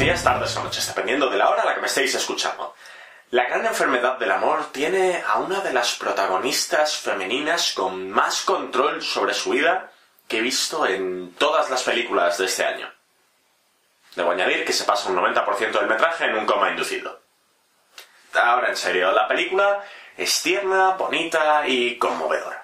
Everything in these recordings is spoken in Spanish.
días, tardes o noches, dependiendo de la hora a la que me estéis escuchando. La gran enfermedad del amor tiene a una de las protagonistas femeninas con más control sobre su vida que he visto en todas las películas de este año. Debo añadir que se pasa un 90% del metraje en un coma inducido. Ahora en serio, la película es tierna, bonita y conmovedora.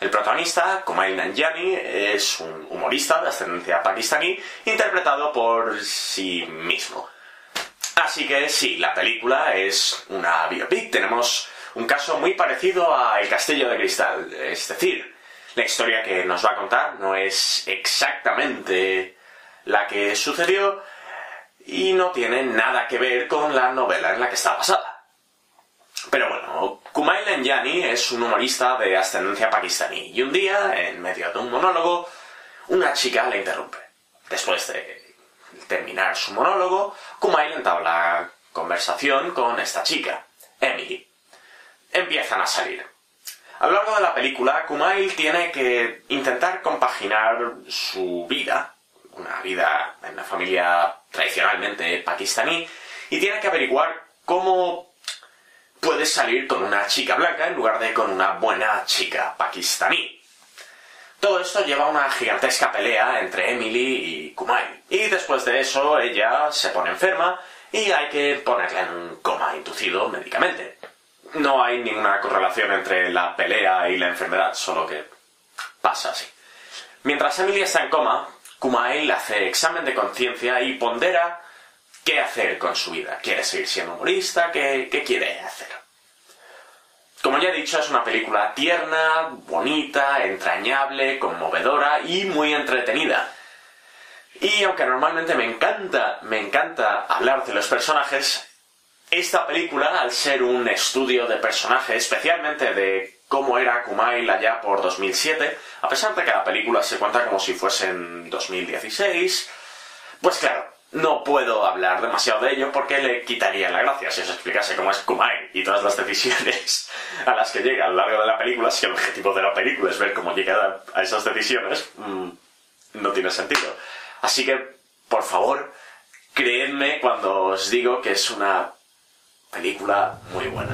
El protagonista, Kumail Nanjiani, es un humorista de ascendencia pakistaní interpretado por sí mismo. Así que sí, la película es una biopic. Tenemos un caso muy parecido a El Castillo de Cristal. Es decir, la historia que nos va a contar no es exactamente la que sucedió y no tiene nada que ver con la novela en la que está basada. Pero bueno, Kumail Nanjiani es un humorista de ascendencia pakistaní y un día, en medio de un monólogo, una chica le interrumpe. Después de terminar su monólogo, Kumail entabla conversación con esta chica, Emily. Empiezan a salir. A lo largo de la película, Kumail tiene que intentar compaginar su vida, una vida en una familia tradicionalmente pakistaní, y tiene que averiguar cómo puedes salir con una chica blanca en lugar de con una buena chica pakistaní. Todo esto lleva a una gigantesca pelea entre Emily y Kumail. Y después de eso ella se pone enferma y hay que ponerla en un coma inducido médicamente. No hay ninguna correlación entre la pelea y la enfermedad, solo que pasa así. Mientras Emily está en coma, Kumail hace examen de conciencia y pondera qué hacer con su vida. ¿Quiere seguir siendo humorista? ¿Qué quiere hacer? Como ya he dicho, es una película tierna, bonita, entrañable, conmovedora y muy entretenida. Y aunque normalmente me encanta hablar de los personajes, esta película, al ser un estudio de personaje, especialmente de cómo era Kumail allá por 2007, a pesar de que la película se cuenta como si fuese en 2016, pues claro, no puedo hablar demasiado de ello porque le quitaría la gracia si os explicase cómo es Kumail y todas las decisiones a las que llega a lo largo de la película. Si el objetivo de la película es ver cómo llega a esas decisiones, no tiene sentido. Así que, por favor, creedme cuando os digo que es una película muy buena.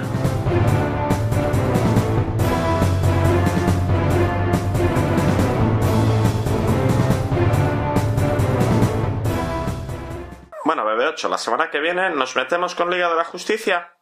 Bueno, BB8, la semana que viene nos metemos con Liga de la Justicia.